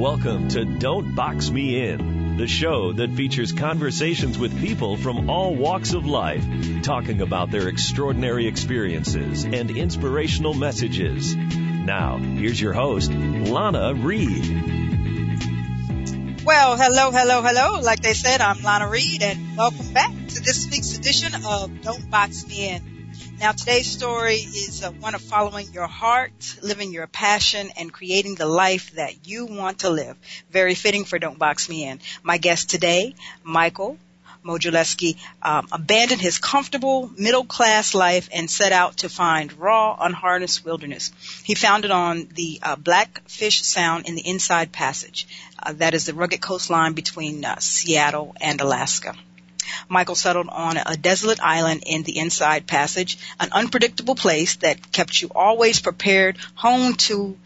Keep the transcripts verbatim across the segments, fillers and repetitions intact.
Welcome to Don't Box Me In, the show that features conversations with people from all walks of life, talking about their extraordinary experiences and inspirational messages. Now, here's your host, Lana Reed. Well, hello, hello, hello. Like they said, I'm Lana Reed, and welcome back to this week's edition of Don't Box Me In. Now, today's story is uh, one of following your heart, living your passion, and creating the life that you want to live. Very fitting for Don't Box Me In. My guest today, Michael Modzelewski, um, abandoned his comfortable middle-class life and set out to find raw, unharnessed wilderness. He found it on the uh, Blackfish Sound in the Inside Passage. Uh, that is the rugged coastline between uh, Seattle and Alaska. Michael settled on a desolate island in the Inside Passage, an unpredictable place that kept you always prepared, honed to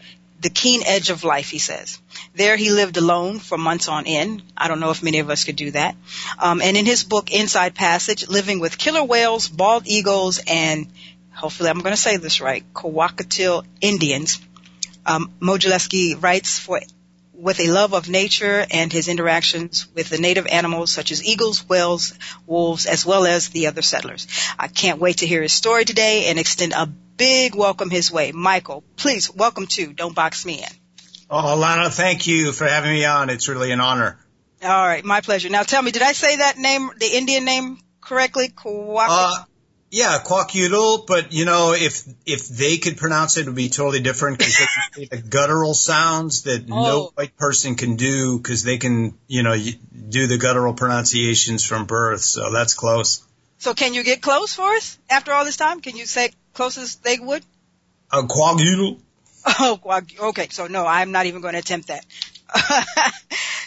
the keen edge of life, he says. There he lived alone for months on end. I don't know if many of us could do that. Um, and in his book, Inside Passage, living with killer whales, bald eagles, and hopefully I'm going to say this right, Kwakwaka'wakw Indians, um, Modzelewski writes for with a love of nature and his interactions with the native animals such as eagles, whales, wolves, as well as the other settlers. I can't wait to hear his story today and extend a big welcome his way. Michael, please, welcome to Don't Box Me In. Oh, Lana, thank you for having me on. It's really an honor. All right, my pleasure. Now tell me, did I say that name, the Indian name, correctly? Kwak- uh, yeah, Kwakwaka'wakw, but, you know, if if they could pronounce it, it would be totally different because they can say the guttural sounds that oh. no white person can do because they can, you know, do the guttural pronunciations from birth. So that's close. So can you get close for us after all this time? Can you say closest they would? Uh, Kwakwaka'wakw. Oh, Kwakwaka'wakw. Okay, so no, I'm not even going to attempt that.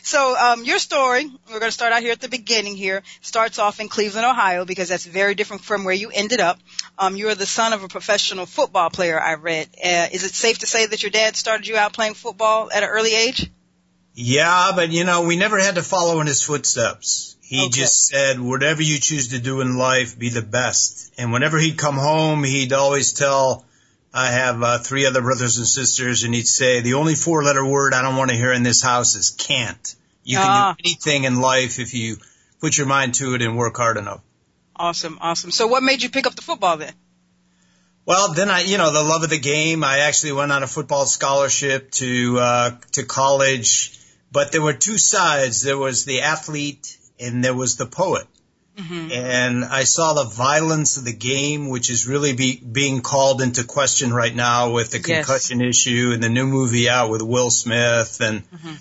So um your story, we're going to start out here at the beginning here, starts off in Cleveland, Ohio, because that's very different from where you ended up. Um You're the son of a professional football player, I read. Uh, is it safe to say that your dad started you out playing football at an early age? Yeah, but, you know, we never had to follow in his footsteps. He okay. just said, whatever you choose to do in life, be the best. And whenever he'd come home, he'd always tell, I have uh, three other brothers and sisters, and he'd say, the only four-letter word I don't want to hear in this house is can't. You ah. can do anything in life if you put your mind to it and work hard enough. Awesome, awesome. So what made you pick up the football then? Well, then I, you know, the love of the game. I actually went on a football scholarship to uh, to college, but there were two sides. There was the athlete and there was the poet. Mm-hmm. And I saw the violence of the game, which is really be, being called into question right now with the concussion yes. issue and the new movie out with Will Smith. And mm-hmm.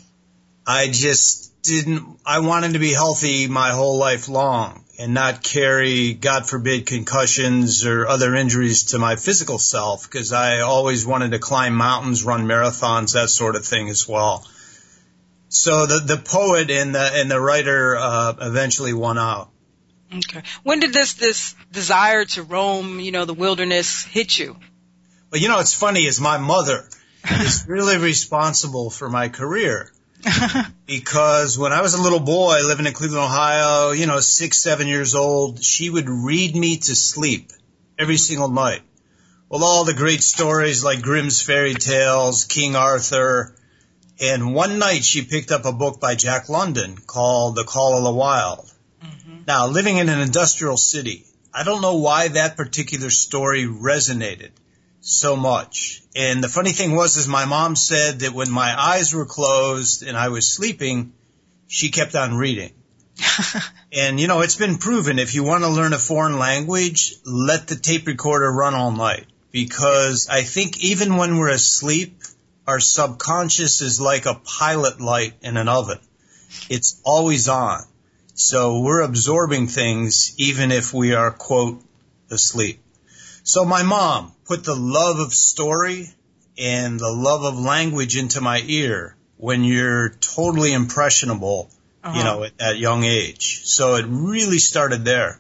I just didn't – I wanted to be healthy my whole life long and not carry, God forbid, concussions or other injuries to my physical self because I always wanted to climb mountains, run marathons, that sort of thing as well. So the, the poet and the, and the writer uh, eventually won out. Okay. When did this, this desire to roam, you know, the wilderness hit you? Well, you know, it's funny is my mother is really responsible for my career because when I was a little boy living in Cleveland, Ohio, you know, six, seven years old, she would read me to sleep every single night. Well, all the great stories like Grimm's Fairy Tales, King Arthur. And one night she picked up a book by Jack London called The Call of the Wild. Now, living in an industrial city, I don't know why that particular story resonated so much. And the funny thing was is my mom said that when my eyes were closed and I was sleeping, she kept on reading. And, you know, it's been proven if you want to learn a foreign language, let the tape recorder run all night. Because I think even when we're asleep, our subconscious is like a pilot light in an oven. It's always on. So we're absorbing things even if we are, quote, asleep. So my mom put the love of story and the love of language into my ear when you're totally impressionable, uh-huh. you know, at that young age. So it really started there.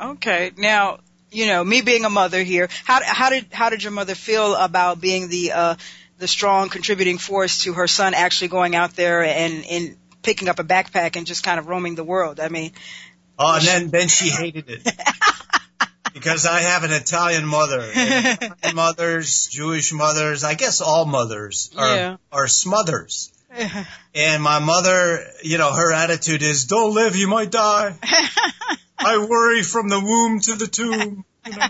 Okay. Now, you know, me being a mother here, how, how did how did your mother feel about being the uh, the strong contributing force to her son actually going out there and in picking up a backpack and just kind of roaming the world? I mean. Oh, and then, then she hated it because I have an Italian mother. Italian mothers, Jewish mothers, I guess all mothers are, yeah. are smothers. And my mother, you know, her attitude is, don't live, you might die. I worry from the womb to the tomb. You know?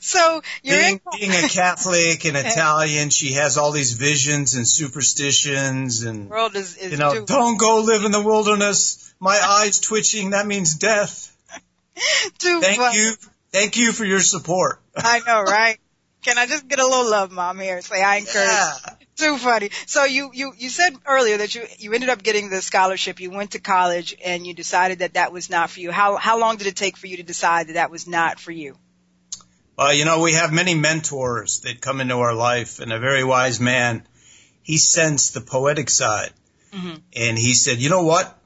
So you're being, in- being a Catholic and Italian, she has all these visions and superstitions, and the world is, is you know, doing- don't go live in the wilderness. My eyes twitching, that means death. Too Thank fun. you, thank you for your support. I know, right? Can I just get a little love, Mom? Here, say I encourage. Yeah. Too funny. So you, you, you said earlier that you, you ended up getting the scholarship. You went to college and you decided that that was not for you. How how long did it take for you to decide that that was not for you? Uh, you know, we have many mentors that come into our life, and a very wise man, he sensed the poetic side, mm-hmm. and he said, you know what?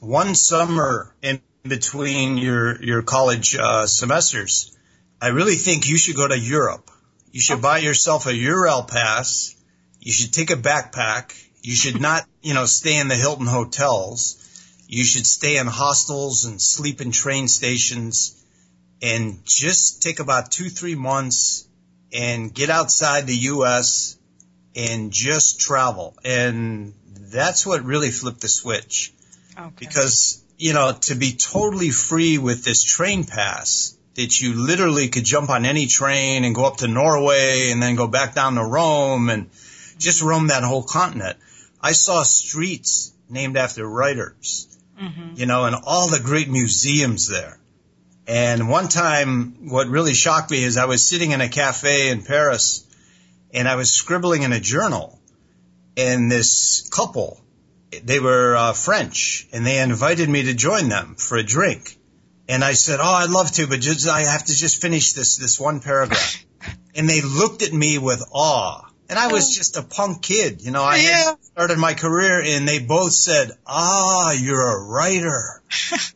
One summer in between your your college uh, semesters, I really think you should go to Europe. You should okay. buy yourself a Ural pass. You should take a backpack. You should not, you know, stay in the Hilton hotels. You should stay in hostels and sleep in train stations, and just take about two, three months and get outside the U S and just travel. And that's what really flipped the switch. Okay. Because, you know, to be totally free with this train pass, that you literally could jump on any train and go up to Norway and then go back down to Rome and just roam that whole continent. I saw streets named after writers, mm-hmm. you know, and all the great museums there. And one time, what really shocked me is I was sitting in a cafe in Paris, and I was scribbling in a journal. And this couple, they were uh, French, and they invited me to join them for a drink. And I said, oh, I'd love to, but just, I have to just finish this, this one paragraph. And they looked at me with awe. And I was just a punk kid. You know, I yeah. had started my career, and they both said, ah, you're a writer.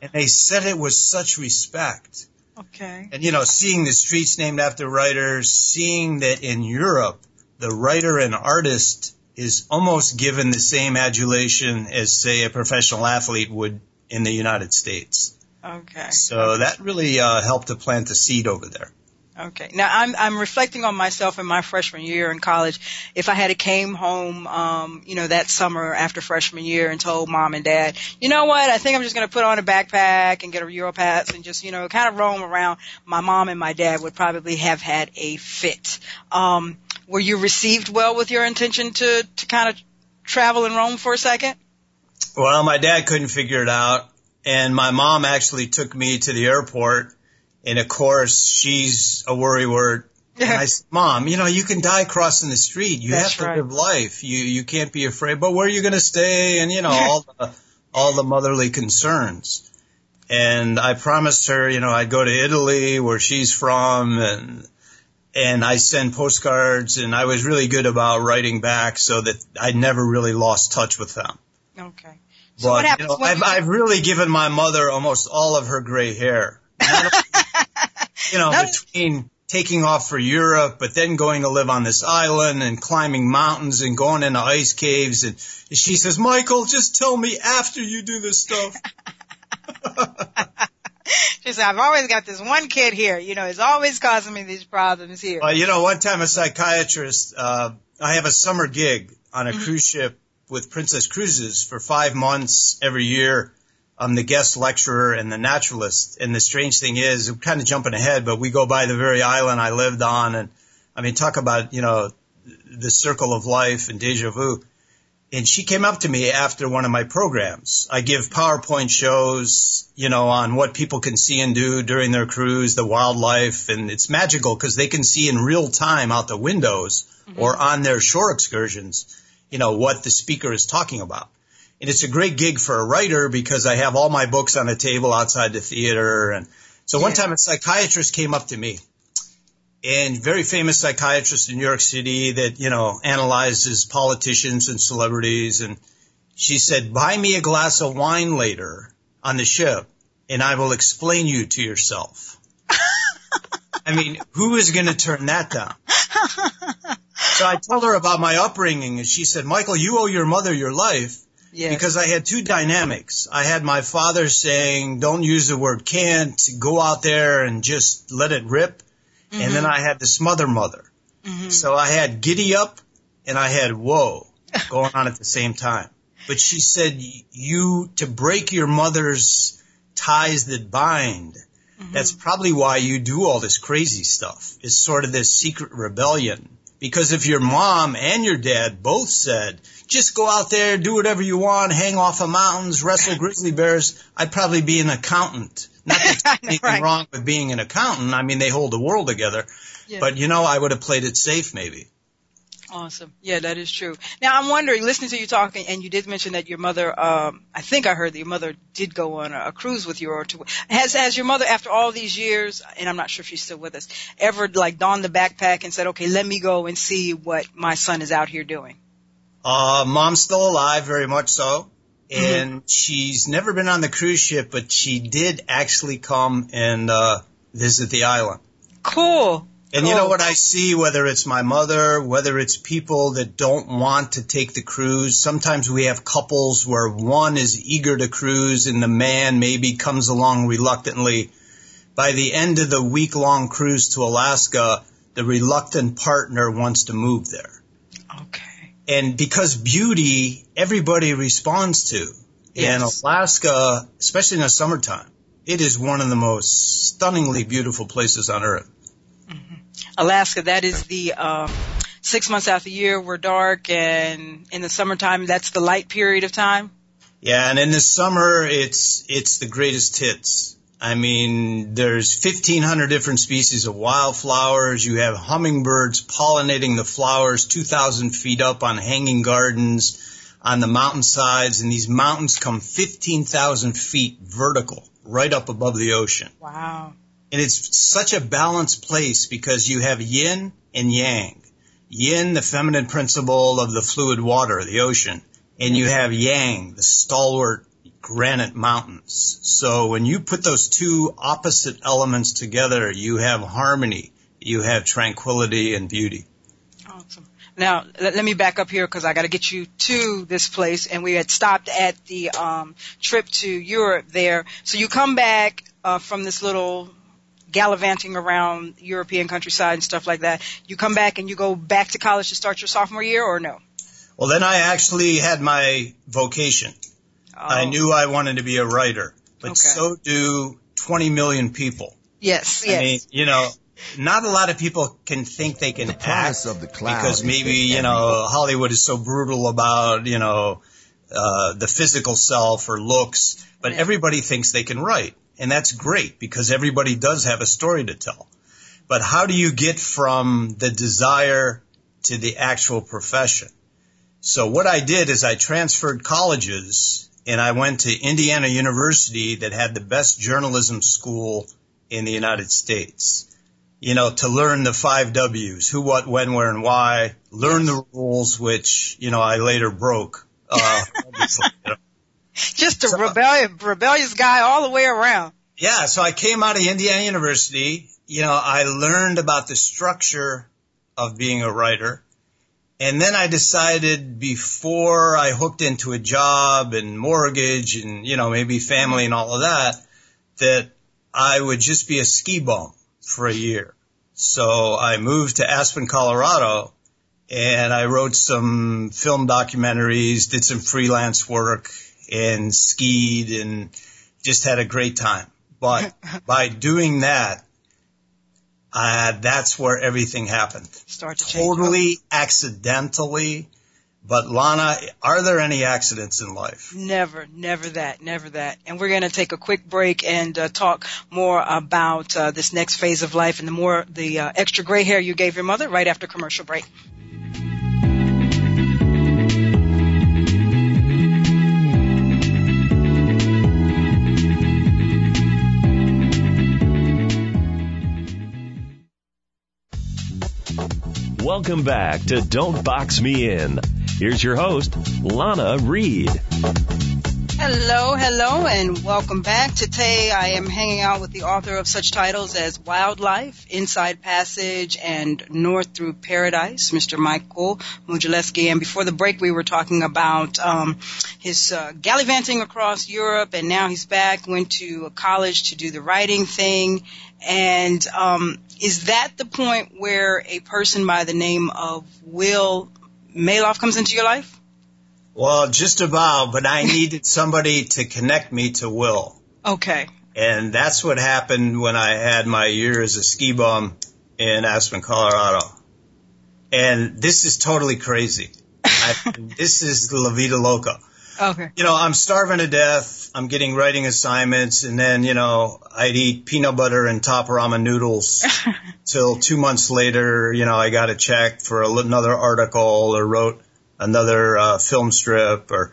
And they said it with such respect. Okay. And, you know, seeing the streets named after writers, seeing that in Europe, the writer and artist is almost given the same adulation as, say, a professional athlete would in the United States. Okay. So that really uh, helped to plant the seed over there. Okay. Now, I'm I'm reflecting on myself in my freshman year in college. If I had came home, um, you know, that summer after freshman year and told Mom and Dad, you know what, I think I'm just going to put on a backpack and get a Europass and just, you know, kind of roam around, my mom and my dad would probably have had a fit. Um, were you received well with your intention to, to kind of travel and roam for a second? Well, my dad couldn't figure it out, and my mom actually took me to the airport. And, of course, she's a worrywart. And I said, Mom, you know, you can die crossing the street. You That's have to right. live life. You you can't be afraid. But where are you going to stay? And, you know, all the, all the motherly concerns. And I promised her, you know, I'd go to Italy, where she's from. And and I sent postcards. And I was really good about writing back, so that I never really lost touch with them. Okay. So but, what happens, you know, I've, I've really given my mother almost all of her gray hair. You know, between taking off for Europe, but then going to live on this island and climbing mountains and going into ice caves. And she says, Michael, just tell me after you do this stuff. She said, I've always got this one kid here. You know, it's always causing me these problems here. Uh, you know, one time a psychiatrist, uh, I have a summer gig on a mm-hmm. cruise ship with Princess Cruises for five months every year. I'm the guest lecturer and the naturalist. And the strange thing is, I'm kind of jumping ahead, but we go by the very island I lived on. And I mean, talk about, you know, the circle of life and deja vu. And she came up to me after one of my programs. I give PowerPoint shows, you know, on what people can see and do during their cruise, the wildlife. And it's magical because they can see in real time out the windows mm-hmm. or on their shore excursions, you know, what the speaker is talking about. And it's a great gig for a writer because I have all my books on a table outside the theater. And so one yeah. time a psychiatrist came up to me, and very famous psychiatrist in New York City that, you know, analyzes politicians and celebrities. And she said, buy me a glass of wine later on the ship and I will explain you to yourself. I mean, who is going to turn that down? So I told her about my upbringing, and she said, Michael, you owe your mother your life. Yes. Because I had two dynamics. I had my father saying, don't use the word can't, go out there and just let it rip. Mm-hmm. And then I had this mother mother. Mm-hmm. So I had giddy up and I had whoa. going on at the same time. But she said, you, to break your mother's ties that bind, mm-hmm. that's probably why you do all this crazy stuff. It's sort of this secret rebellion. Because if your mom and your dad both said, just go out there, do whatever you want, hang off the mountains, wrestle grizzly bears, I'd probably be an accountant. Not that there's anything right. wrong with being an accountant. I mean, they hold the world together. Yeah. But, you know, I would have played it safe maybe. Awesome. Yeah, that is true. Now, I'm wondering, listening to you talking, and you did mention that your mother, um, I think I heard that your mother did go on a, a cruise with you or two. Has, has your mother, after all these years, and I'm not sure if she's still with us, ever like donned the backpack and said, okay, let me go and see what my son is out here doing? Uh, Mom's still alive, very much so. And mm-hmm. she's never been on the cruise ship, but she did actually come and uh, visit the island. Cool. And you know what I see, whether it's my mother, whether it's people that don't want to take the cruise. Sometimes we have couples where one is eager to cruise and the man maybe comes along reluctantly. By the end of the week-long cruise to Alaska, the reluctant partner wants to move there. Okay. And because beauty, everybody responds to. Yes. And Alaska, especially in the summertime, it is one of the most stunningly beautiful places on Earth. Alaska, that is the um, six months out of the year we're dark, and in the summertime, that's the light period of time? Yeah, and in the summer, it's it's the greatest hits. I mean, there's fifteen hundred different species of wildflowers. You have hummingbirds pollinating the flowers two thousand feet up on hanging gardens on the mountainsides, and these mountains come fifteen thousand feet vertical, right up above the ocean. Wow. And it's such a balanced place because you have yin and yang. Yin, the feminine principle of the fluid water, the ocean. And you have yang, the stalwart granite mountains. So when you put those two opposite elements together, you have harmony, you have tranquility and beauty. Awesome. Now, let me back up here because I got to get you to this place. And we had stopped at the um, trip to Europe there. So you come back uh, from this little gallivanting around European countryside and stuff like that. You come back and you go back to college to start your sophomore year or no? Well, then I actually had my vocation. Oh. I knew I wanted to be a writer, but okay. so do twenty million people. Yes, yes. I mean, you know, not a lot of people can think they can the act of the cloud because maybe, you know, Hollywood is so brutal about, you know, uh, the physical self or looks, but yeah. everybody thinks they can write. And that's great because everybody does have a story to tell. But how do you get from the desire to the actual profession? So what I did is I transferred colleges and I went to Indiana University that had the best journalism school in the United States. You know, to learn the five W's, who, what, when, where, and why, learn the rules, which, you know, I later broke. Uh, obviously, you know. Just a so, rebellious, rebellious guy all the way around. Yeah, so I came out of Indiana University. You know, I learned about the structure of being a writer. And then I decided before I hooked into a job and mortgage and, you know, maybe family and all of that, that I would just be a ski bum for a year. So I moved to Aspen, Colorado, and I wrote some film documentaries, did some freelance work, and skied and just had a great time. But by doing that, uh, that's where everything happened. Start to totally accidentally. But Lana, are there any accidents in life? Never, never that, never that. And we're going to take a quick break and uh, talk more about uh, this next phase of life and the more the uh, extra gray hair you gave your mother right after commercial break. Welcome back to Don't Box Me In. Here's your host, Lana Reed. Hello, hello, and welcome back. Today I am hanging out with the author of such titles as Wildlife, Inside Passage, and North Through Paradise, Mister Michael Modzelewski. And before the break we were talking about um, his uh, gallivanting across Europe, and now he's back, went to college to do the writing thing. And um, is that the point where a person by the name of Will Maloff comes into your life? Well, just about, but I needed somebody to connect me to Will. Okay. And that's what happened when I had my year as a ski bum in Aspen, Colorado. And this is totally crazy. I, this is La Vida Loca. Okay. You know, I'm starving to death. I'm getting writing assignments. And then, you know, I'd eat peanut butter and top ramen noodles till two months later, you know, I got a check for a, another article or wrote another uh, film strip. Or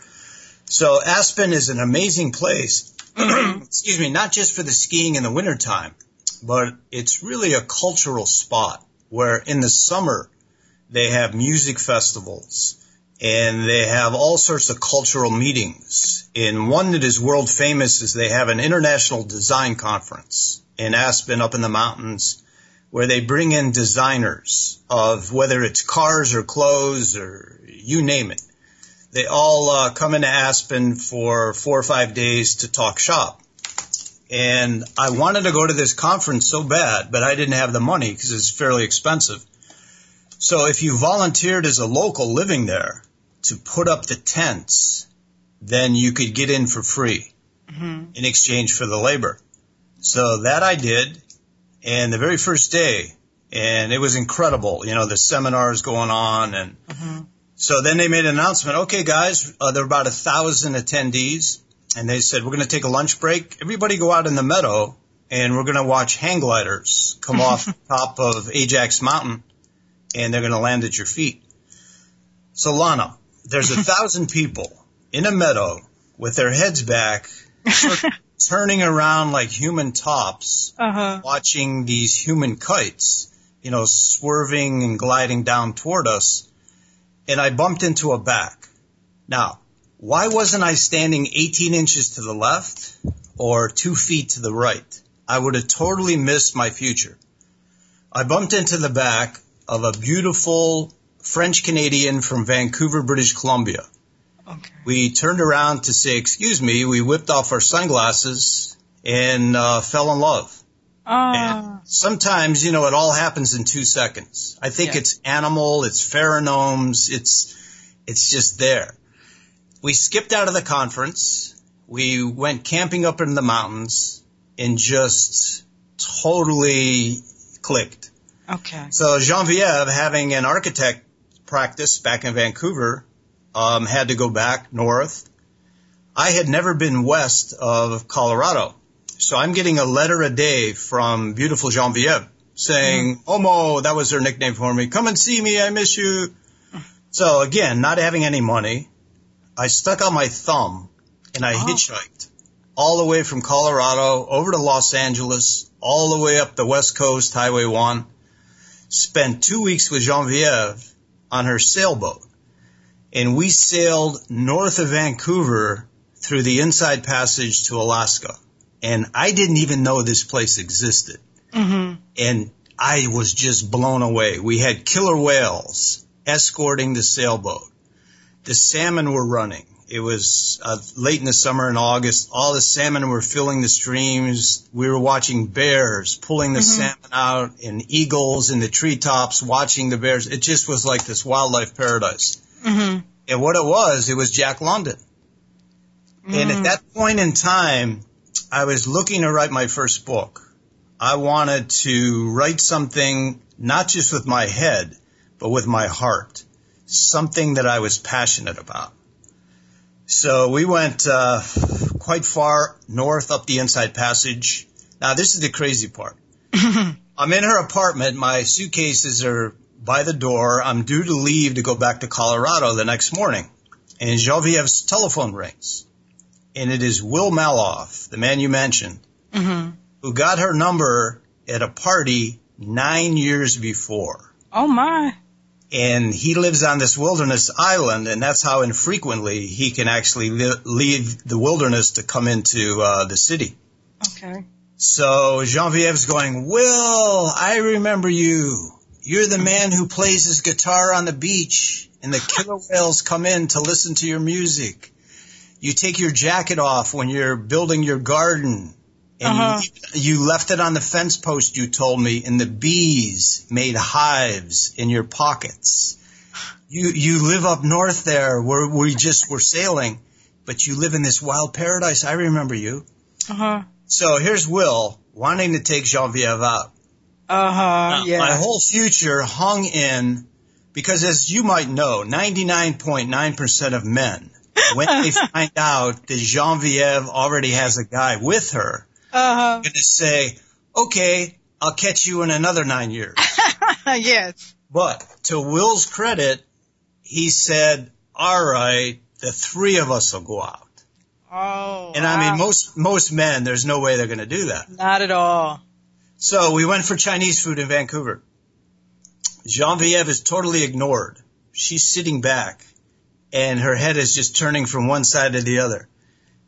so Aspen is an amazing place. Excuse me, not just for the skiing in the wintertime, but it's really a cultural spot where in the summer they have music festivals. And they have all sorts of cultural meetings. And one that is world famous is they have an international design conference in Aspen up in the mountains where they bring in designers of whether it's cars or clothes or you name it. They all uh, come into Aspen for four or five days to talk shop. And I wanted to go to this conference so bad, but I didn't have the money because it's fairly expensive. So if you volunteered as a local living there, to put up the tents, then you could get in for free mm-hmm. in exchange for the labor. So that I did, and the very first day, and it was incredible. You know, the seminars going on, and mm-hmm. so then they made an announcement. Okay, guys, uh, there were about a thousand attendees, and they said we're going to take a lunch break. Everybody go out in the meadow, and we're going to watch hang gliders come off the top of Ajax Mountain, and they're going to land at your feet. So, Lana, there's a thousand people in a meadow with their heads back, turning around like human tops, uh-huh. watching these human kites, you know, swerving and gliding down toward us. And I bumped into a back. Now, why wasn't I standing eighteen inches to the left or two feet to the right? I would have totally missed my future. I bumped into the back of a beautiful French Canadian from Vancouver, British Columbia. Okay. We turned around to say, excuse me, we whipped off our sunglasses and uh, fell in love. Uh. And sometimes, you know, it all happens in two seconds. I think yeah. it's animal, it's pheromones, it's it's just there. We skipped out of the conference. We went camping up in the mountains and just totally clicked. Okay. So Geneviève, having an architect practice back in Vancouver, um, had to go back north. I had never been west of Colorado. So I'm getting a letter a day from beautiful Geneviève saying, mm-hmm. Omo, that was her nickname for me. Come and see me. I miss you. So again, not having any money, I stuck out my thumb and I oh. hitchhiked all the way from Colorado over to Los Angeles, all the way up the West Coast, Highway one. Spent two weeks with Geneviève on her sailboat, and we sailed north of Vancouver through the Inside Passage to Alaska. And I didn't even know this place existed. Mm-hmm. And I was just blown away. We had killer whales escorting the sailboat. The salmon were running. It was uh, late in the summer in August. All the salmon were filling the streams. We were watching bears pulling the mm-hmm. salmon out and eagles in the treetops watching the bears. It just was like this wildlife paradise. Mm-hmm. And what it was, it was Jack London. Mm-hmm. And at that point in time, I was looking to write my first book. I wanted to write something not just with my head, but with my heart, something that I was passionate about. So we went uh, quite far north up the Inside Passage. Now, this is the crazy part. I'm in her apartment. My suitcases are by the door. I'm due to leave to go back to Colorado the next morning. And Genevieve's telephone rings. And it is Will Maloff, the man you mentioned, mm-hmm. who got her number at a party nine years before. Oh, my. And he lives on this wilderness island, and that's how infrequently he can actually li- leave the wilderness to come into uh, the city. Okay. So Genevieve's going, Will, I remember you. You're the man who plays his guitar on the beach, and the killer whales come in to listen to your music. You take your jacket off when you're building your garden, and uh-huh. you, you left it on the fence post, you told me, and the bees made hives in your pockets. you you live up north there where we just were sailing, but you live in this wild paradise. I remember you. Uh-huh. So here's Will wanting to take Geneviève out. Uh-huh, now, yeah. My whole future hung in, because as you might know, ninety-nine point nine percent of men, when they find out that Geneviève already has a guy with her, uh-huh. they're going to say, okay, I'll catch you in another nine years. Yes. But to Will's credit, he said, all right, the three of us will go out. Oh, and I wow. mean, most most men, there's no way they're going to do that. Not at all. So we went for Chinese food in Vancouver. Geneviève is totally ignored. She's sitting back, and her head is just turning from one side to the other,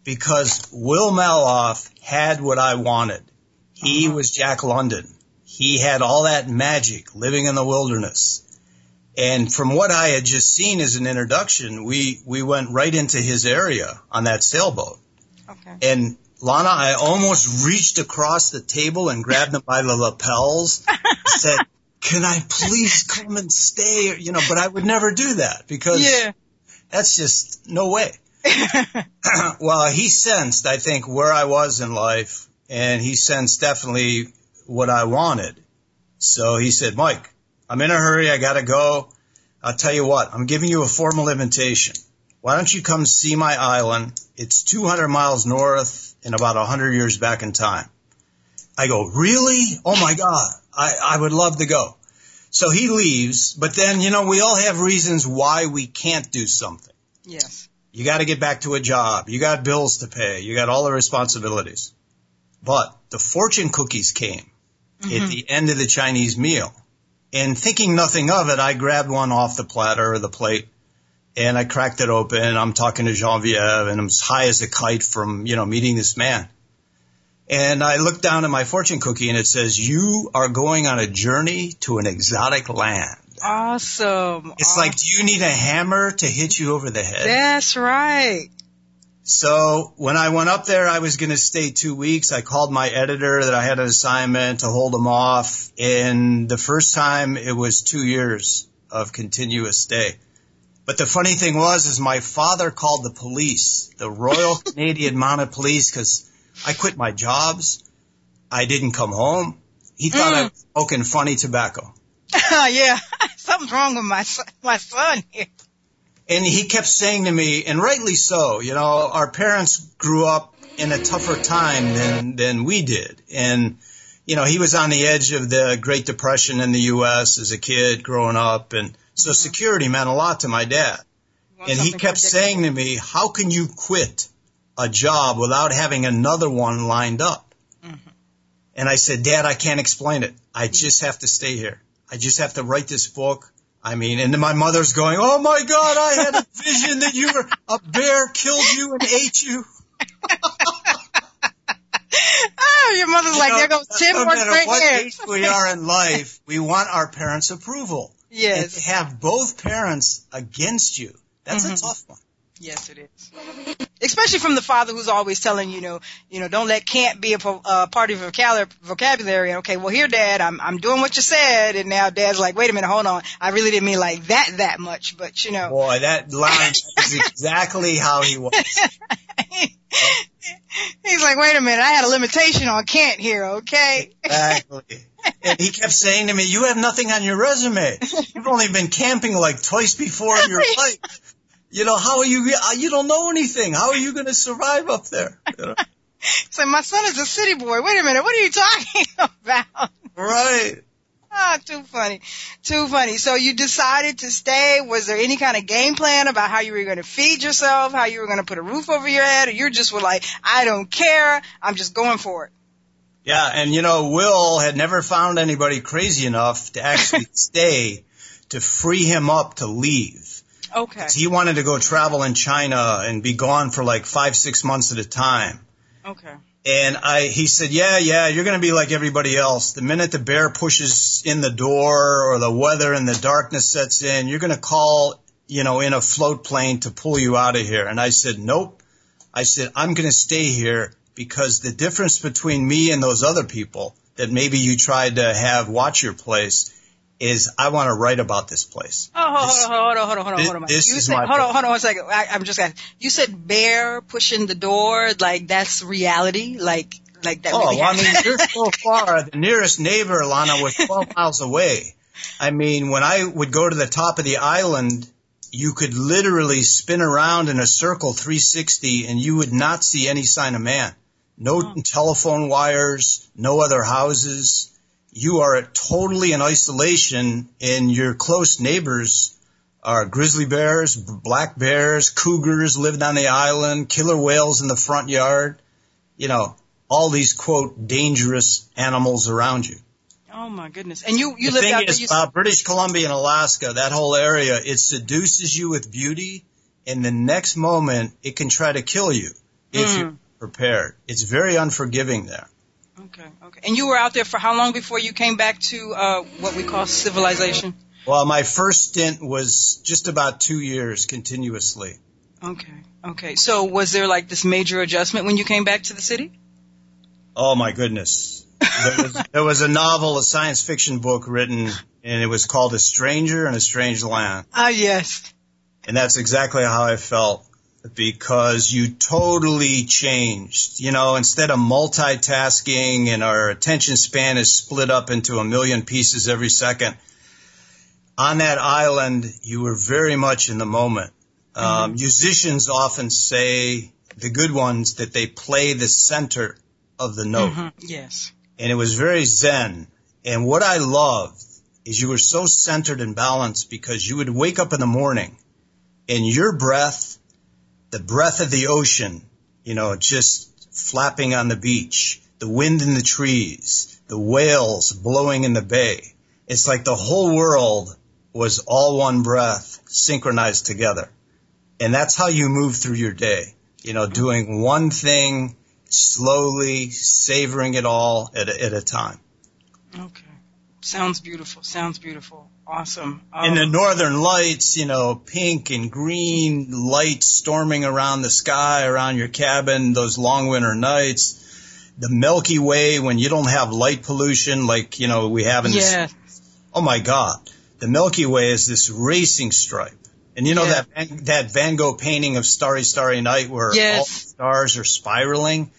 because Will Maloff had what I wanted. He uh-huh. was Jack London. He had all that magic living in the wilderness. And from what I had just seen as an introduction, we, we went right into his area on that sailboat. Okay. And Lana, I almost reached across the table and grabbed him by the lapels and said, can I please come and stay? You know, but I would never do that, because yeah. that's just no way. Well, he sensed, I think, where I was in life, and he sensed definitely what I wanted. So he said, Mike, I'm in a hurry. I got to go. I'll tell you what. I'm giving you a formal invitation. Why don't you come see my island? It's two hundred miles north and about one hundred years back in time. I go, really? Oh, my God. I, I would love to go. So he leaves. But then, you know, we all have reasons why we can't do something. Yes. You got to get back to a job. You got bills to pay. You got all the responsibilities. But the fortune cookies came mm-hmm. at the end of the Chinese meal. And thinking nothing of it, I grabbed one off the platter or the plate, and I cracked it open. I'm talking to Geneviève, and I'm as high as a kite from, you know, meeting this man. And I looked down at my fortune cookie, and it says, you are going on a journey to an exotic land. Awesome. It's awesome. Like, do you need a hammer to hit you over the head? That's right. So when I went up there, I was going to stay two weeks. I called my editor that I had an assignment to hold him off. And the first time, it was two years of continuous stay. But the funny thing was, is my father called the police, the Royal Canadian Mounted Police, because I quit my jobs. I didn't come home. He thought mm. I was smoking funny tobacco. Oh, yeah. Something's wrong with my son, my son here. And he kept saying to me, and rightly so, you know, our parents grew up in a tougher time than, than we did. And, you know, he was on the edge of the Great Depression in the U S as a kid growing up. And so security meant a lot to my dad. And he kept saying to me, how can you quit a job without having another one lined up? Mm-hmm. And I said, Dad, I can't explain it. I just have to stay here. I just have to write this book. I mean, and my mother's going, oh, my God, I had a vision that you were a bear, killed you, and ate you. Oh, your mother's you like, know, there goes Tim no matter right what there. Age we are in life, we want our parents' approval. Yes. And to have both parents against you, that's mm-hmm. a tough one. Yes, it is. Especially from the father who's always telling, you know, you know, don't let can't be a uh, part of your vocabulary. Okay, well, here, Dad, I'm I'm doing what you said. And now Dad's like, wait a minute, hold on. I really didn't mean like that that much. But, you know. Boy, that line is exactly how he was. He's like, wait a minute, I had a limitation on can't here, okay? Exactly. And he kept saying to me, you have nothing on your resume. You've only been camping like twice before in your life. You know, how are you, you don't know anything. How are you going to survive up there? You know? So my son is a city boy. Wait a minute. What are you talking about? Right. Ah, oh, too funny. Too funny. So you decided to stay. Was there any kind of game plan about how you were going to feed yourself, how you were going to put a roof over your head, or you just were like, I don't care. I'm just going for it. Yeah. And, you know, Will had never found anybody crazy enough to actually stay to free him up to leave. Okay. He wanted to go travel in China and be gone for like five, six months at a time. Okay. And I, he said, yeah, yeah, you're going to be like everybody else. The minute the bear pushes in the door or the weather and the darkness sets in, you're going to call, you know, in a float plane to pull you out of here. And I said, nope. I said, I'm going to stay here, because the difference between me and those other people that maybe you tried to have watch your place is I want to write about this place. Oh, hold, this, hold on, hold on, hold on, hold on, hold on. This, this is said, my hold on, hold on a second. I, I'm just asking. You said bear pushing the door, like that's reality, like like that. Oh, really well, I mean, you're so far. The nearest neighbor, Lana, was twelve miles away. I mean, when I would go to the top of the island, you could literally spin around in a circle three sixty, and you would not see any sign of man. No oh. telephone wires, no other houses. You are totally in isolation, and your close neighbors are grizzly bears, black bears, cougars lived on the island, killer whales in the front yard, you know, all these, quote, dangerous animals around you. Oh, my goodness. And you, you lived out there. The thing is, uh, British Columbia and Alaska, that whole area, it seduces you with beauty, and the next moment it can try to kill you if mm. you're prepared. It's very unforgiving there. Okay, okay. And you were out there for how long before you came back to uh, what we call civilization? Well, my first stint was just about two years continuously. Okay, okay. So was there like this major adjustment when you came back to the city? Oh, my goodness. There was, there was a novel, a science fiction book written, and it was called A Stranger in a Strange Land. Ah, yes. And that's exactly how I felt, because you totally changed. You know, instead of multitasking and our attention span is split up into a million pieces every second, on that island, you were very much in the moment. Mm-hmm. Um, musicians often say, the good ones, that they play the center of the note. Mm-hmm. Yes. And it was very zen. And what I loved is you were so centered and balanced, because you would wake up in the morning and your breath, the breath of the ocean, you know, just flapping on the beach, the wind in the trees, the whales blowing in the bay. It's like the whole world was all one breath synchronized together. And that's how you move through your day, you know, doing one thing slowly, savoring it all at a, at a time. Okay. Sounds beautiful. Sounds beautiful. Awesome. Um, and the northern lights, you know, pink and green lights storming around the sky, around your cabin, those long winter nights. The Milky Way, when you don't have light pollution like, you know, we have in this. Yeah. Oh, my God. The Milky Way is this racing stripe. And, you know, yeah. that that Van Gogh painting of Starry, Starry Night where yes. all the stars are spiraling?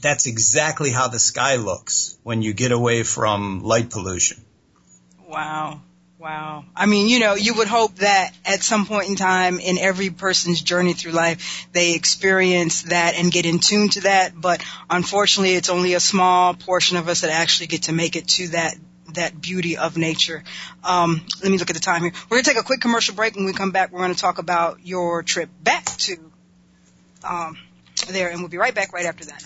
That's exactly how the sky looks when you get away from light pollution. Wow. Wow. I mean, you know, you would hope that at some point in time in every person's journey through life, they experience that and get in tune to that. But unfortunately, it's only a small portion of us that actually get to make it to that that beauty of nature. Um, let me look at the time here. We're going to take a quick commercial break. When we come back, we're going to talk about your trip back to um, there, and we'll be right back right after that.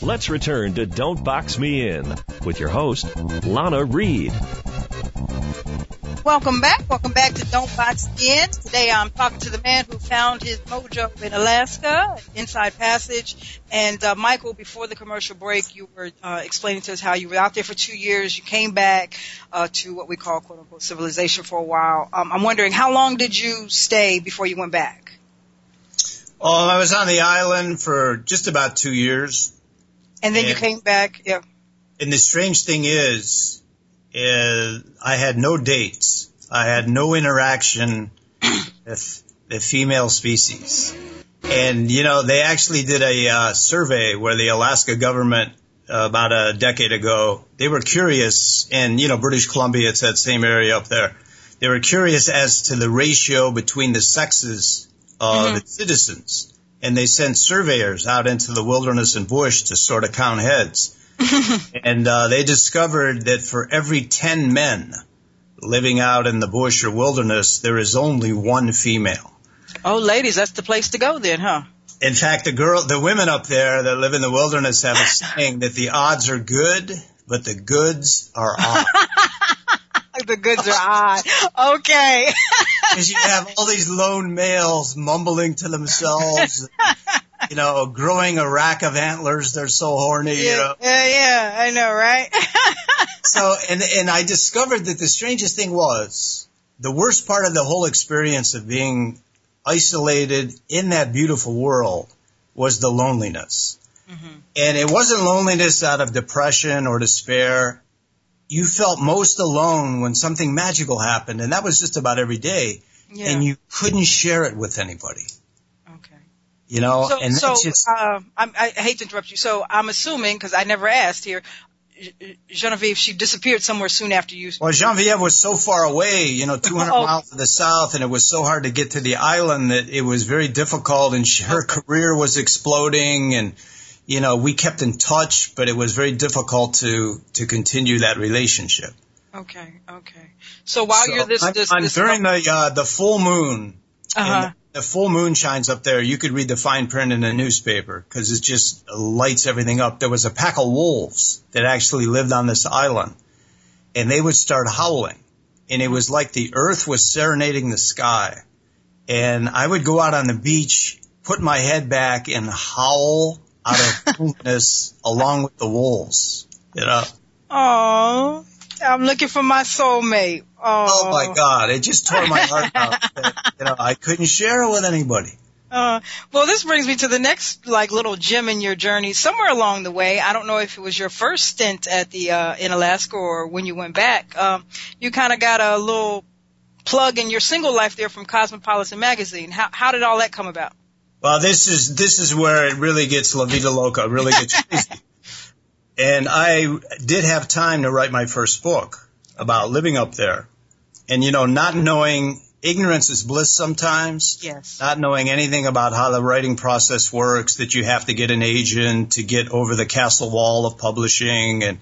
Let's return to Don't Box Me In with your host, Lana Reed. Welcome back. Welcome back to Don't Box Me In. Today I'm talking to the man who found his mojo in Alaska, Inside Passage. And uh, Michael, before the commercial break, you were uh, explaining to us how you were out there for two years. You came back uh, to what we call, quote, unquote, civilization for a while. Um, I'm wondering, how long did you stay before you went back? Oh, well, I was on the island for just about two years. And then and, you came back, yeah. And the strange thing is, uh, I had no dates. I had no interaction with the female species. And, you know, they actually did a uh, survey where the Alaska government, uh, about a decade ago, they were curious, and, you know, British Columbia, it's that same area up there. They were curious as to the ratio between the sexes of mm-hmm. its citizens. And they sent surveyors out into the wilderness and bush to sort of count heads. and uh, they discovered that for every ten men living out in the bush or wilderness, there is only one female. Oh, ladies, that's the place to go then, huh? In fact, the girl, the women up there that live in the wilderness have a saying that the odds are good, but the goods are odd. The goods are odd. Okay. Because you have all these lone males mumbling to themselves, you know, growing a rack of antlers. They're so horny, yeah, you know. Yeah, yeah, I know, right? so, and and I discovered that the strangest thing was the worst part of the whole experience of being isolated in that beautiful world was the loneliness. Mm-hmm. And it wasn't loneliness out of depression or despair. You felt most alone when something magical happened, and that was just about every day, yeah. and you couldn't share it with anybody. Okay. You know, so, and so just, uh, I'm, I hate to interrupt you. So I'm assuming, because I never asked here, Geneviève, she disappeared somewhere soon after you. Well, Geneviève was so far away, you know, two hundred oh. miles to the south, and it was so hard to get to the island that it was very difficult, and she, her career was exploding, and, you know, we kept in touch, but it was very difficult to, to continue that relationship. Okay, okay. So while so you're this, this, I'm, I'm this during month- the uh, the full moon, uh-huh. and the full moon shines up there. You could read the fine print in a newspaper because it just lights everything up. There was a pack of wolves that actually lived on this island, and they would start howling, and it was like the earth was serenading the sky. And I would go out on the beach, put my head back, and howl out of coolness along with the wolves. You know. Oh. I'm looking for my soulmate. Oh. oh, my God. It just tore my heart out. You know, I couldn't share it with anybody. Uh, well, this brings me to the next, like, little gem in your journey. Somewhere along the way, I don't know if it was your first stint at the uh, in Alaska or when you went back, um, you kind of got a little plug in your single life there from Cosmopolitan magazine. How, how did all that come about? Well, this is this is where it really gets La Vida Loca, really gets crazy. And I did have time to write my first book about living up there. And, you know, not knowing, ignorance is bliss sometimes. Yes. Not knowing anything about how the writing process works, that you have to get an agent to get over the castle wall of publishing. And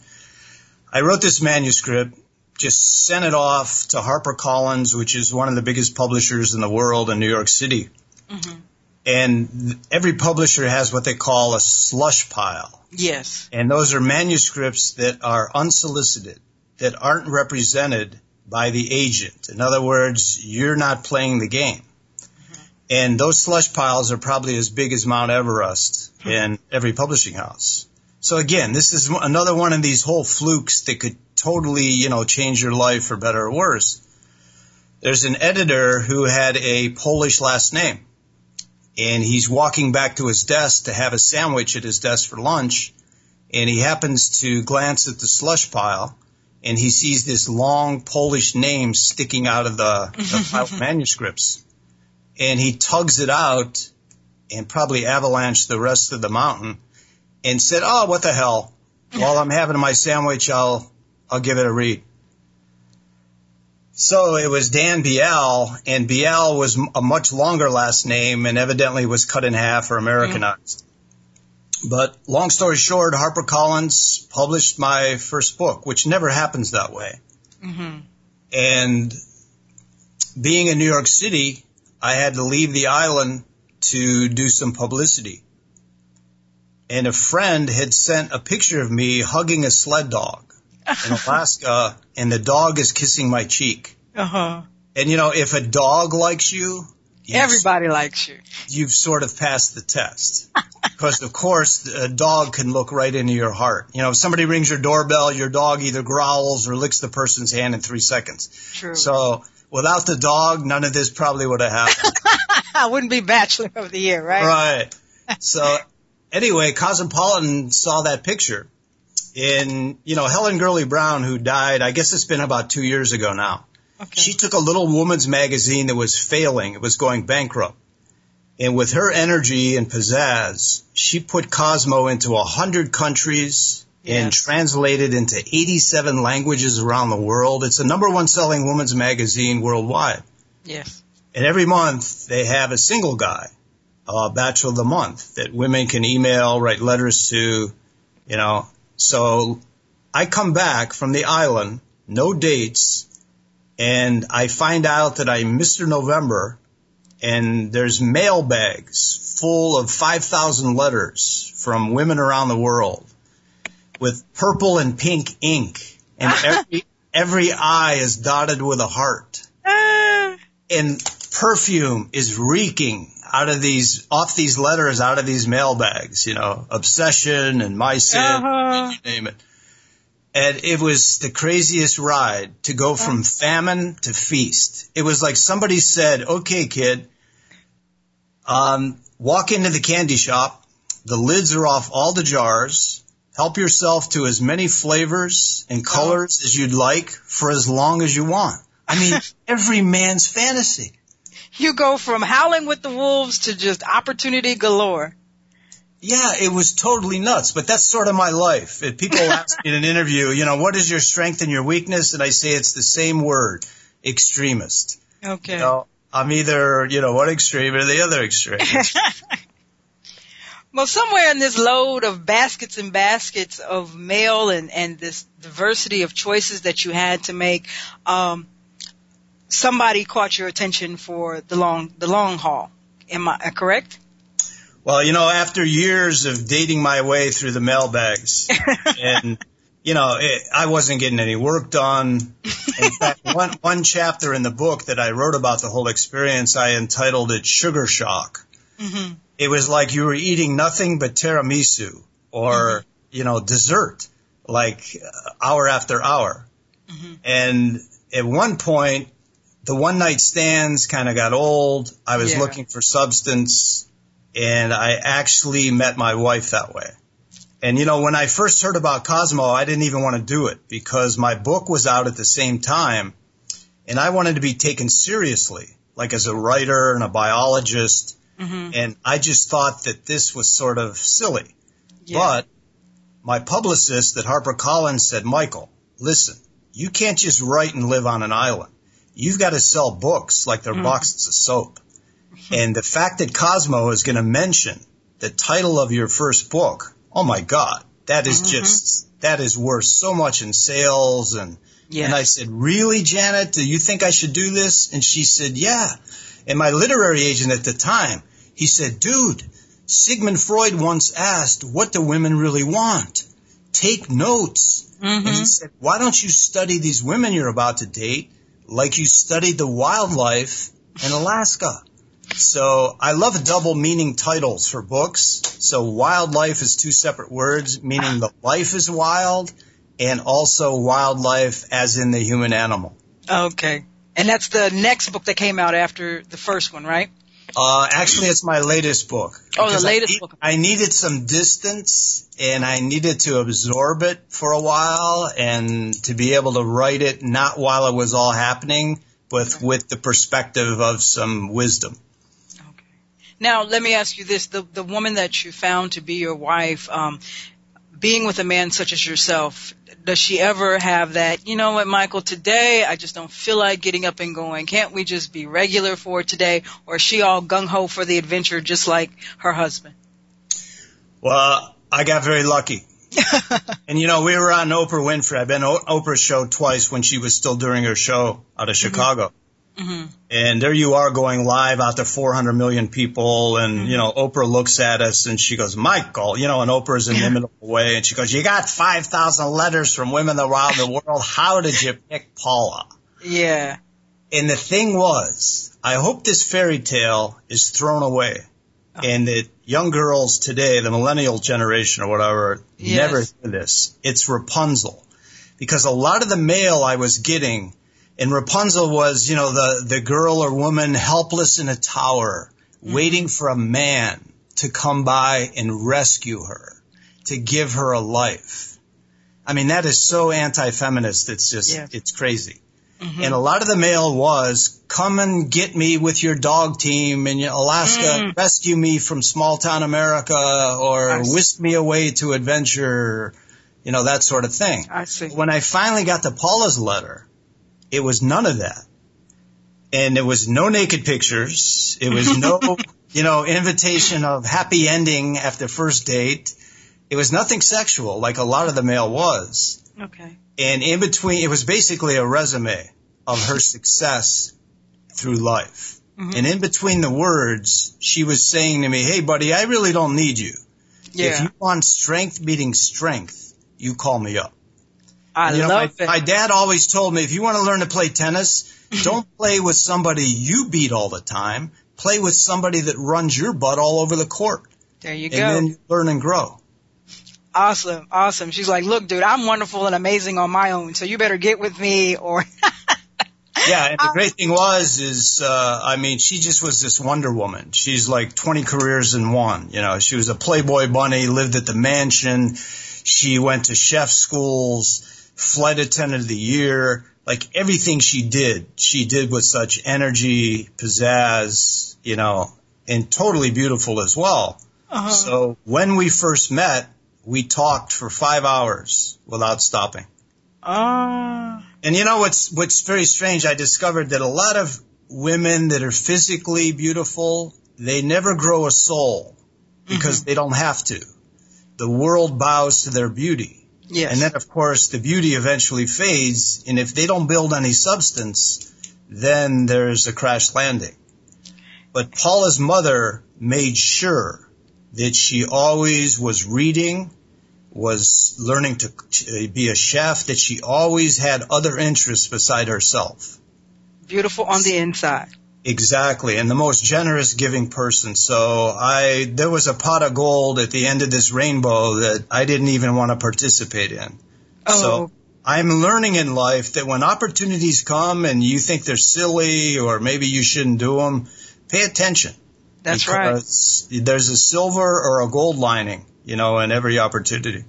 I wrote this manuscript, just sent it off to HarperCollins, which is one of the biggest publishers in the world in New York City. Mm-hmm. And every publisher has what they call a slush pile. Yes. And those are manuscripts that are unsolicited, that aren't represented by the agent. In other words, you're not playing the game. Mm-hmm. And those slush piles are probably as big as Mount Everest mm-hmm. in every publishing house. So, again, this is another one of these whole flukes that could totally, you know, change your life for better or worse. There's an editor who had a Polish last name. And he's walking back to his desk to have a sandwich at his desk for lunch, and he happens to glance at the slush pile, and he sees this long Polish name sticking out of the, the pile of manuscripts. And he tugs it out and probably avalanched the rest of the mountain and said, oh, what the hell? While I'm having my sandwich, I'll I'll give it a read. So it was Dan Bial, and Bial was a much longer last name and evidently was cut in half or Americanized. Mm-hmm. But long story short, HarperCollins published my first book, which never happens that way. Mm-hmm. And being in New York City, I had to leave the island to do some publicity. And a friend had sent a picture of me hugging a sled dog in Alaska, and the dog is kissing my cheek. Uh-huh. And, you know, if a dog likes you... Everybody likes you. You've sort of passed the test. Because, of course, a dog can look right into your heart. You know, if somebody rings your doorbell, your dog either growls or licks the person's hand in three seconds. True. So, without the dog, none of this probably would have happened. I wouldn't be Bachelor of the Year, right? Right. So, anyway, Cosmopolitan saw that picture. In, you know, Helen Gurley Brown, who died, I guess it's been about two years ago now. Okay. She took a little woman's magazine that was failing. It was going bankrupt. And with her energy and pizzazz, she put Cosmo into one hundred countries yes. and translated into eighty-seven languages around the world. It's the number one selling woman's magazine worldwide. Yes. And every month they have a single guy, a Bachelor of the Month, that women can email, write letters to, you know. So I come back from the island, no dates, and I find out that I'm Mister November, and there's mail bags full of five thousand letters from women around the world with purple and pink ink, and every, every eye is dotted with a heart. And perfume is reeking out of these, off these letters, out of these mailbags, you know, Obsession and My Sin, uh-huh. you name it. And it was the craziest ride to go from famine to feast. It was like somebody said, okay, kid, Um, walk into the candy shop. The lids are off all the jars. Help yourself to as many flavors and colors oh. as you'd like for as long as you want. I mean, every man's fantasy. You go from howling with the wolves to just opportunity galore. Yeah, it was totally nuts, but that's sort of my life. If people ask me in an interview, you know, what is your strength and your weakness? And I say it's the same word, extremist. Okay. You know, I'm either, you know, one extreme or the other extreme. Well, somewhere in this load of baskets and baskets of mail and, and this diversity of choices that you had to make, um, somebody caught your attention for the long the long haul. Am I correct? Well, you know, after years of dating my way through the mailbags, and you know, it, I wasn't getting any work done. In fact, one one chapter in the book that I wrote about the whole experience, I entitled it "Sugar Shock." Mm-hmm. It was like you were eating nothing but tiramisu, or mm-hmm. you know, dessert, like hour after hour. Mm-hmm. And at one point, the one-night stands kind of got old. I was yeah. looking for substance, and I actually met my wife that way. And, you know, when I first heard about Cosmo, I didn't even want to do it because my book was out at the same time, and I wanted to be taken seriously, like as a writer and a biologist. Mm-hmm. And I just thought that this was sort of silly. Yeah. But my publicist at HarperCollins said, Michael, listen, you can't just write and live on an island. You've got to sell books like they're mm. boxes of soap. And the fact that Cosmo is going to mention the title of your first book, oh, my God, that is mm-hmm. just, that is worth so much in sales. And, yes. and I said, really, Janet, do you think I should do this? And she said, yeah. And my literary agent at the time, he said, dude, Sigmund Freud once asked, what do women really want? Take notes. Mm-hmm. And he said, why don't you study these women you're about to date like you studied the wildlife in Alaska? So I love double meaning titles for books. So wildlife is two separate words, meaning the life is wild and also wildlife as in the human animal. Okay. And that's the next book that came out after the first one, right? Uh, actually, it's my latest book. Oh, the latest I need, book. I needed some distance, and I needed to absorb it for a while and to be able to write it not while it was all happening, but with the perspective of some wisdom. Okay. Now, let me ask you this. The, the woman that you found to be your wife, um, being with a man such as yourself, does she ever have that, you know what, Michael, today I just don't feel like getting up and going. Can't we just be regular for today? Or is she all gung-ho for the adventure just like her husband? Well, I got very lucky. And, you know, we were on Oprah Winfrey. I've been on Oprah's show twice when she was still doing her show out of Chicago. Mm-hmm. And there you are going live out to four hundred million people. And, mm-hmm. you know, Oprah looks at us and she goes, Michael, you know, and Oprah's in the inimitable way. And she goes, you got five thousand letters from women around the world. How did you pick Paula? Yeah. And the thing was, I hope this fairy tale is thrown away. Oh. And that young girls today, the millennial generation or whatever, yes. never hear this. It's Rapunzel. Because a lot of the mail I was getting, and Rapunzel was, you know, the, the girl or woman helpless in a tower, mm-hmm. waiting for a man to come by and rescue her, to give her a life. I mean, that is so anti-feminist. It's just, yeah. it's crazy. Mm-hmm. And a lot of the mail was, come and get me with your dog team in Alaska, mm. rescue me from small town America, or I whisk see. me away to adventure, you know, that sort of thing. I see. When I finally got to Paula's letter, it was none of that. And there was no naked pictures. It was no, you know, invitation of happy ending after first date. It was nothing sexual like a lot of the mail was. Okay. And in between, it was basically a resume of her success through life. Mm-hmm. And in between the words, she was saying to me, hey, buddy, I really don't need you. Yeah. If you want strength meeting strength, you call me up. I you know, love my, it. My dad always told me, if you want to learn to play tennis, don't play with somebody you beat all the time. Play with somebody that runs your butt all over the court. There you and go. And then learn and grow. Awesome, awesome. She's like, look, dude, I'm wonderful and amazing on my own, so you better get with me or Yeah, and the um, great thing was is, uh, I mean, she just was this Wonder Woman. She's like twenty careers in one. You know, she was a Playboy bunny, lived at the mansion. She went to chef schools, flight attendant of the year. Like everything she did, she did with such energy, pizzazz, you know, and totally beautiful as well. Uh-huh. So when we first met, we talked for five hours without stopping. Uh... And you know what's what's very strange? I discovered that a lot of women that are physically beautiful, they never grow a soul because mm-hmm. they don't have to. The world bows to their beauty. Yes. And then, of course, the beauty eventually fades. And if they don't build any substance, then there's a crash landing. But Paula's mother made sure that she always was reading, was learning to be a chef, that she always had other interests beside herself. Beautiful on the inside. Exactly, and the most generous, giving person. So I, there was a pot of gold at the end of this rainbow that I didn't even want to participate in. Oh. So I'm learning in life that when opportunities come and you think they're silly or maybe you shouldn't do them, pay attention. That's because right. There's a silver or a gold lining, you know, in every opportunity.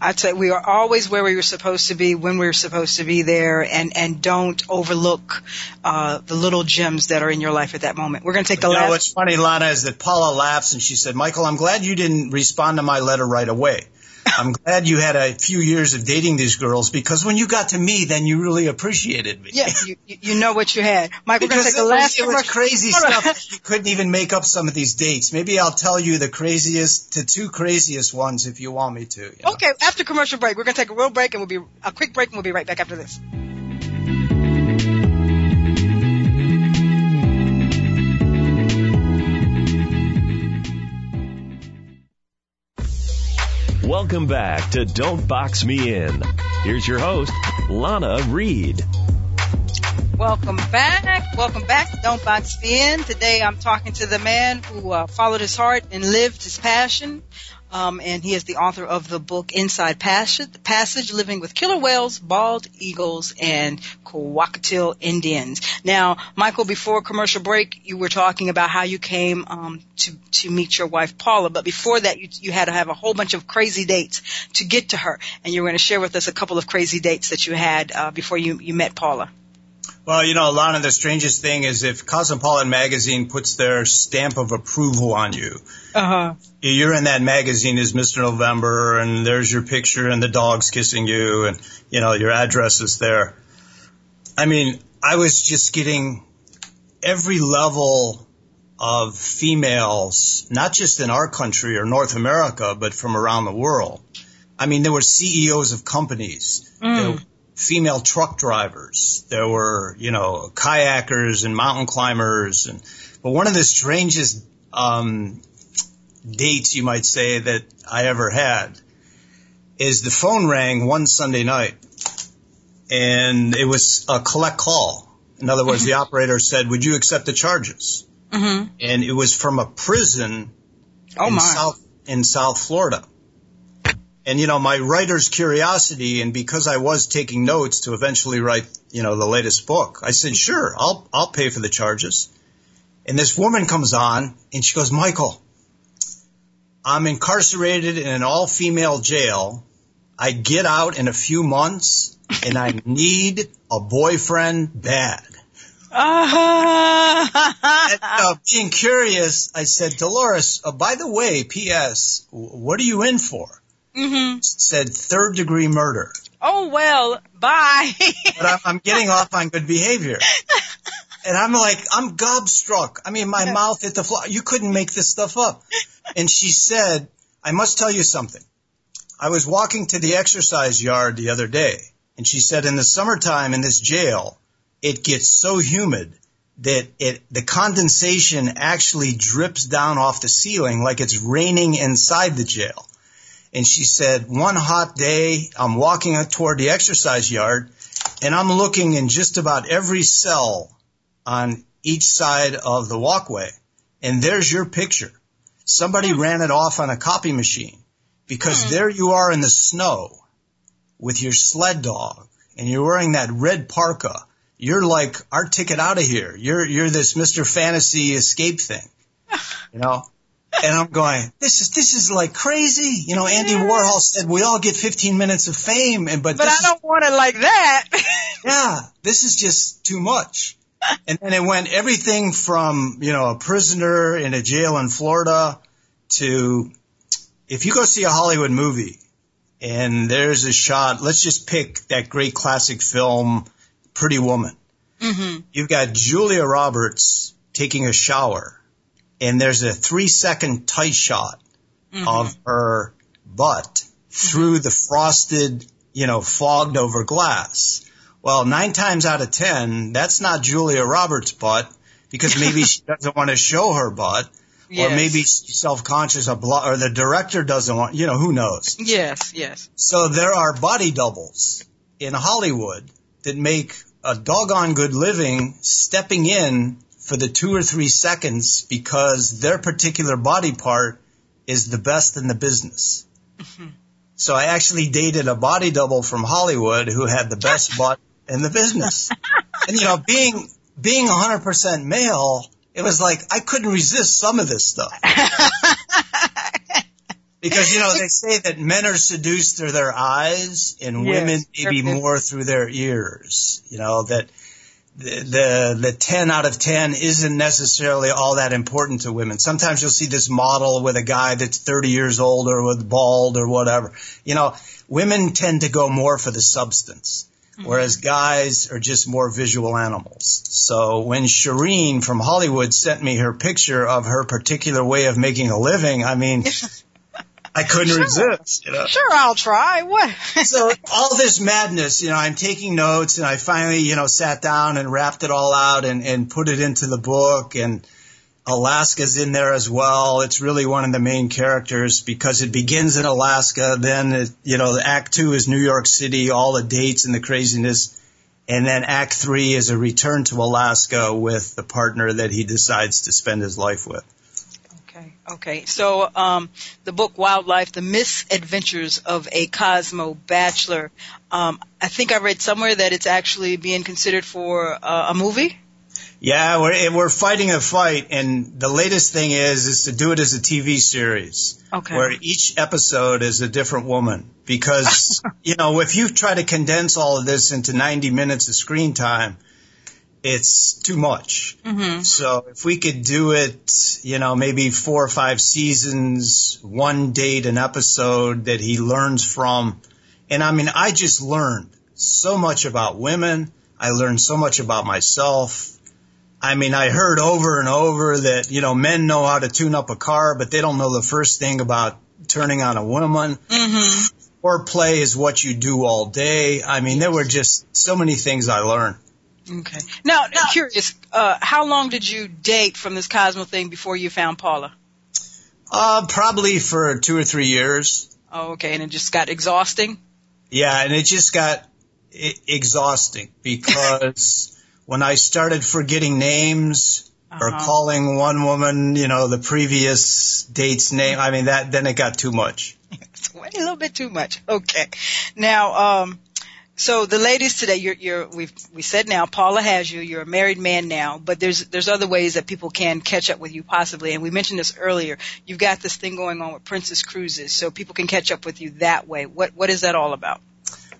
I'd say we are always where we were supposed to be when we were supposed to be there, and, and don't overlook uh, the little gems that are in your life at that moment. We're going to take the last. You know, what's funny, Lana, is that Paula laughs and she said, Michael, I'm glad you didn't respond to my letter right away. I'm glad you had a few years of dating these girls, because when you got to me, then you really appreciated me. Yeah, you, you know what you had. Michael, because take the last it was crazy stuff. You couldn't even make up some of these dates. Maybe I'll tell you the craziest, the two craziest ones if you want me to. You know? Okay, after commercial break, we're going to take a real break, and we'll be a quick break, and we'll be right back after this. Welcome back to Don't Box Me In. Here's your host, Lana Reed. Welcome back. Welcome back to Don't Box Me In. Today I'm talking to the man who uh, followed his heart and lived his passion. Um, and he is the author of the book Inside Passage, Passage, Living with Killer Whales, Bald Eagles, and Kwakwaka'wakw Indians. Now, Michael, before commercial break, you were talking about how you came um, to, to meet your wife, Paula. But before that, you, you had to have a whole bunch of crazy dates to get to her. And you were going to share with us a couple of crazy dates that you had uh, before you, you met Paula. Well, you know, Lana, the strangest thing is if Cosmopolitan magazine puts their stamp of approval on you, uh-huh. you're in that magazine as Mister November, and there's your picture and the dog's kissing you, and, you know, your address is there. I mean, I was just getting every level of females, not just in our country or North America, but from around the world. I mean, there were C E Os of companies. Mm. That, female truck drivers. There were, you know, kayakers and mountain climbers. And but one of the strangest um, dates, you might say, that I ever had is the phone rang one Sunday night, and it was a collect call. In other words, mm-hmm. the operator said, would you accept the charges? Mm-hmm. And it was from a prison oh, in, my. South, in South Florida. And, you know, my writer's curiosity, and because I was taking notes to eventually write, you know, the latest book, I said, sure, I'll I'll pay for the charges. And this woman comes on, and she goes, Michael, I'm incarcerated in an all-female jail. I get out in a few months, and I need a boyfriend bad. Uh-huh. and, uh, being curious, I said, Dolores, uh, by the way, P S, what are you in for? Mm-hmm. Said third degree murder. Oh, well, bye. But I'm, I'm getting off on good behavior. And I'm like, I'm gobstruck. I mean, my mouth hit the floor. You couldn't make this stuff up. And she said, I must tell you something. I was walking to the exercise yard the other day. And she said, in the summertime in this jail, it gets so humid that it the condensation actually drips down off the ceiling like it's raining inside the jail. And she said, one hot day, I'm walking toward the exercise yard, and I'm looking in just about every cell on each side of the walkway. And there's your picture. Somebody mm. ran it off on a copy machine, because mm. there you are in the snow with your sled dog, and you're wearing that red parka, you're like our ticket out of here. You're you're this Mister Fantasy escape thing, you know. And I'm going, this is this is like crazy, you know. Andy Warhol said we all get fifteen minutes of fame, and but but I don't is, want it like that. Yeah, this is just too much. And then it went everything from, you know, a prisoner in a jail in Florida to if you go see a Hollywood movie and there's a shot, let's just pick that great classic film, Pretty Woman. Mm-hmm. You've got Julia Roberts taking a shower and there's a three second tight shot mm-hmm. of her butt through the frosted, you know, fogged over glass. Well, nine times out of ten, that's not Julia Roberts' butt because maybe she doesn't want to show her butt, yes. or maybe she's self-conscious, or, blo- or the director doesn't want, you know, who knows? Yes, yes. So there are body doubles in Hollywood that make a doggone good living stepping in for the two or three seconds because their particular body part is the best in the business. Mm-hmm. So I actually dated a body double from Hollywood who had the best butt in the business. And, you know, being being one hundred percent male, it was like I couldn't resist some of this stuff. Because, you know, they say that men are seduced through their eyes and yes, women maybe more through their ears. You know, that the, the the ten out of ten isn't necessarily all that important to women. Sometimes you'll see this model with a guy that's thirty years old or with bald or whatever. You know, women tend to go more for the substance. Whereas guys are just more visual animals. So when Shireen from Hollywood sent me her picture of her particular way of making a living, I mean, I couldn't sure. resist. You know? Sure, I'll try. What? So all this madness, you know, I'm taking notes and I finally, you know, sat down and wrapped it all out and, and put it into the book. And Alaska's in there as well. It's really one of the main characters because it begins in Alaska. Then, it, you know, act two is New York City, all the dates and the craziness. And then act three is a return to Alaska with the partner that he decides to spend his life with. Okay. Okay. So, um, the book Wildlife, The Misadventures of a Cosmo Bachelor. Um, I think I read somewhere that it's actually being considered for uh, a movie. Yeah, we're we're fighting a fight, and the latest thing is is to do it as a T V series, okay. where each episode is a different woman. Because you know, if you try to condense all of this into ninety minutes of screen time, it's too much. Mm-hmm. So if we could do it, you know, maybe four or five seasons, one date, an episode that he learns from, and I mean, I just learned so much about women. I learned so much about myself. I mean, I heard over and over that, you know, men know how to tune up a car, but they don't know the first thing about turning on a woman. Mm-hmm. Foreplay is what you do all day. I mean, there were just so many things I learned. Okay. Now, now I'm curious, uh, how long did you date from this Cosmo thing before you found Paula? Uh, probably for two or three years. Oh, okay. And it just got exhausting? Yeah, and it just got I- exhausting because... When I started forgetting names uh-huh. or calling one woman, you know, the previous date's name, I mean, that then it got too much. It's a little bit too much. Okay. Now, um, so the ladies today, you're, you're, we've, we said now, Paula has you, you're a married man now, but there's, there's other ways that people can catch up with you possibly. And we mentioned this earlier. You've got this thing going on with Princess Cruises, so people can catch up with you that way. What, what is that all about?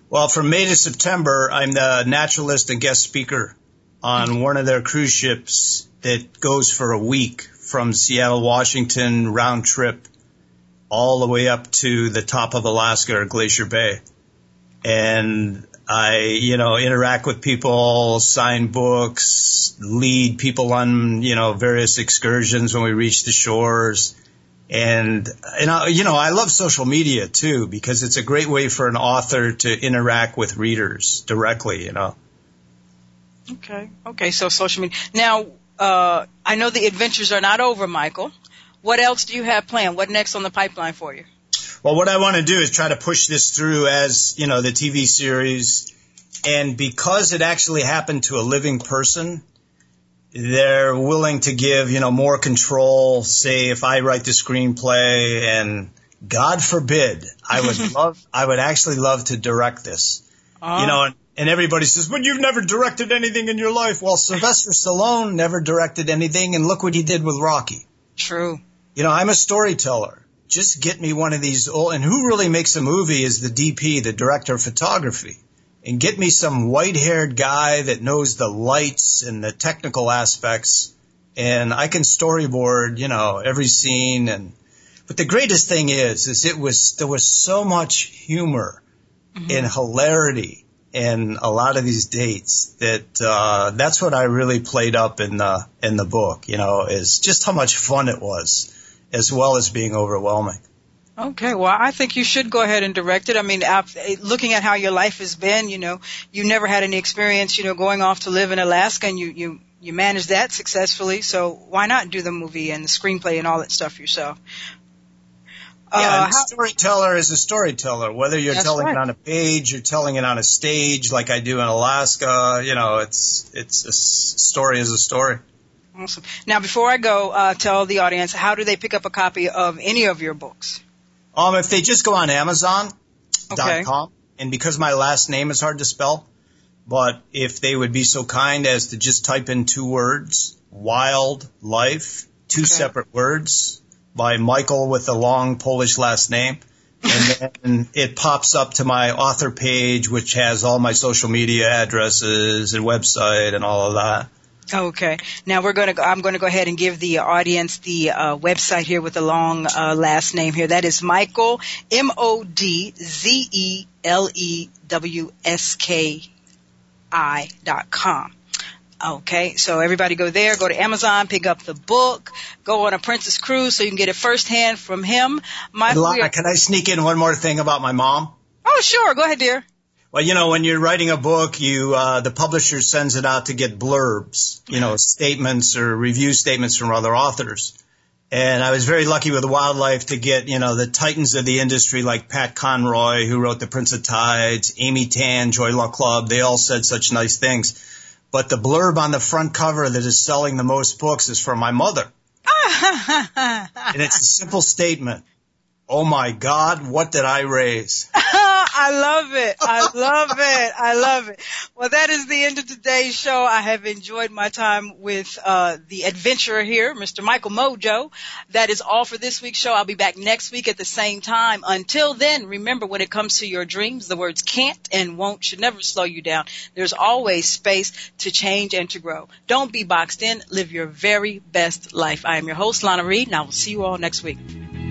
Well, from May to September, I'm the naturalist and guest speaker on one of their cruise ships that goes for a week from Seattle, Washington, round trip, all the way up to the top of Alaska or Glacier Bay. And I, you know, interact with people, sign books, lead people on, you know, various excursions when we reach the shores. And, and I, you know, I love social media, too, because it's a great way for an author to interact with readers directly, you know. Okay. Okay. So social media. Now, uh, I know the adventures are not over, Michael. What else do you have planned? What next on the pipeline for you? Well, what I want to do is try to push this through as, you know, the T V series. And because it actually happened to a living person, they're willing to give, you know, more control. Say if I write the screenplay and God forbid, I would love, I would actually love to direct this, oh. you know, And everybody says, but you've never directed anything in your life. Well, Sylvester Stallone never directed anything, and look what he did with Rocky. True. You know, I'm a storyteller. Just get me one of these old, and who really makes a movie is the D P, the director of photography. And get me some white-haired guy that knows the lights and the technical aspects, and I can storyboard, you know, every scene. And but the greatest thing is, is it was there was so much humor mm-hmm. and hilarity in a lot of these dates that uh that's what I really played up in the in the book, you know, is just how much fun it was, as well as being overwhelming. Okay, well, I think you should go ahead and direct it. I mean, I've, looking at how your life has been, you know, you never had any experience, you know, going off to live in Alaska, and you you you managed that successfully. So why not do the movie and the screenplay and all that stuff yourself? Yeah, and a storyteller is a storyteller, whether you're That's telling right. it on a page, you're telling it on a stage like I do in Alaska, you know, it's it's a story is a story. Awesome. Now, before I go, uh, tell the audience, how do they pick up a copy of any of your books? Um, if they just go on Amazon dot com, okay. and because my last name is hard to spell, but if they would be so kind as to just type in two words, wildlife, two okay. separate words, by Michael with a long Polish last name. And then it pops up to my author page, which has all my social media addresses and website and all of that. Okay. Now we're going to, I'm going to go ahead and give the audience the uh, website here with the long uh, last name here. That is Michael, M O D Z E L E W S K I dot com. Okay, so everybody go there, go to Amazon, pick up the book, go on a Princess Cruise so you can get it firsthand from him. Michael, Lana, can I sneak in one more thing about my mom? Oh, sure. Go ahead, dear. Well, you know, when you're writing a book, you uh, the publisher sends it out to get blurbs, you know, statements or review statements from other authors. And I was very lucky with Wildlife to get, you know, the titans of the industry like Pat Conroy, who wrote The Prince of Tides, Amy Tan, Joy Luck Club. They all said such nice things. But the blurb on the front cover that is selling the most books is from my mother. And it's a simple statement. Oh, my God, what did I raise? I love it. I love it. I love it. Well, that is the end of today's show. I have enjoyed my time with uh the adventurer here, Mister Michael Mojo. That is all for this week's show. I'll be back next week at the same time. Until then, remember, when it comes to your dreams, the words can't and won't should never slow you down. There's always space to change and to grow. Don't be boxed in. Live your very best life. I am your host, Lana Reed, and I will see you all next week.